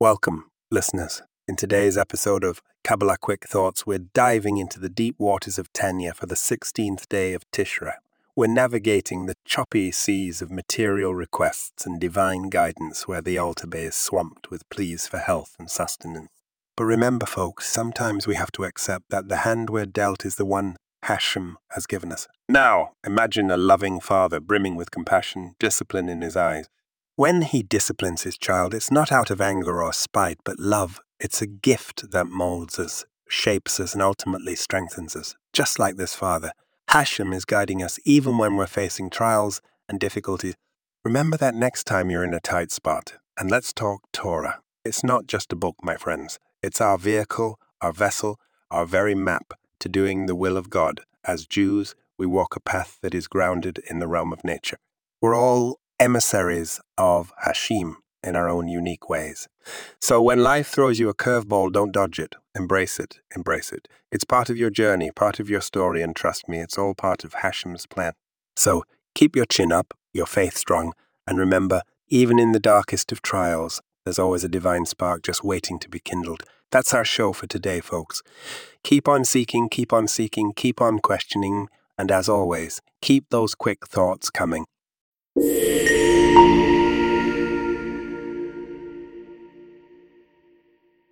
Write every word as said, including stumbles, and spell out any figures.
Welcome, listeners. In today's episode of Kabbalah Quick Thoughts, we're diving into the deep waters of Tanya for the sixteenth day of Tishra. We're navigating the choppy seas of material requests and divine guidance where the altar bay is swamped with pleas for health and sustenance. But remember, folks, sometimes we have to accept that the hand we're dealt is the one Hashem has given us. Now, imagine a loving father brimming with compassion, discipline in his eyes. When he disciplines his child, it's not out of anger or spite, but love. It's a gift that molds us, shapes us, and ultimately strengthens us. Just like this father, Hashem is guiding us even when we're facing trials and difficulties. Remember that next time you're in a tight spot. And let's talk Torah. It's not just a book, my friends. It's our vehicle, our vessel, our very map to doing the will of God. As Jews, we walk a path that is grounded in the realm of nature. We're all emissaries of Hashem in our own unique ways. So when life throws you a curveball, don't dodge it. Embrace it. Embrace it. It's part of your journey, part of your story, and trust me, it's all part of Hashem's plan. So keep your chin up, your faith strong, and remember, even in the darkest of trials, there's always a divine spark just waiting to be kindled. That's our show for today, folks. Keep on seeking, keep on seeking, keep on questioning, and as always, keep those quick thoughts coming.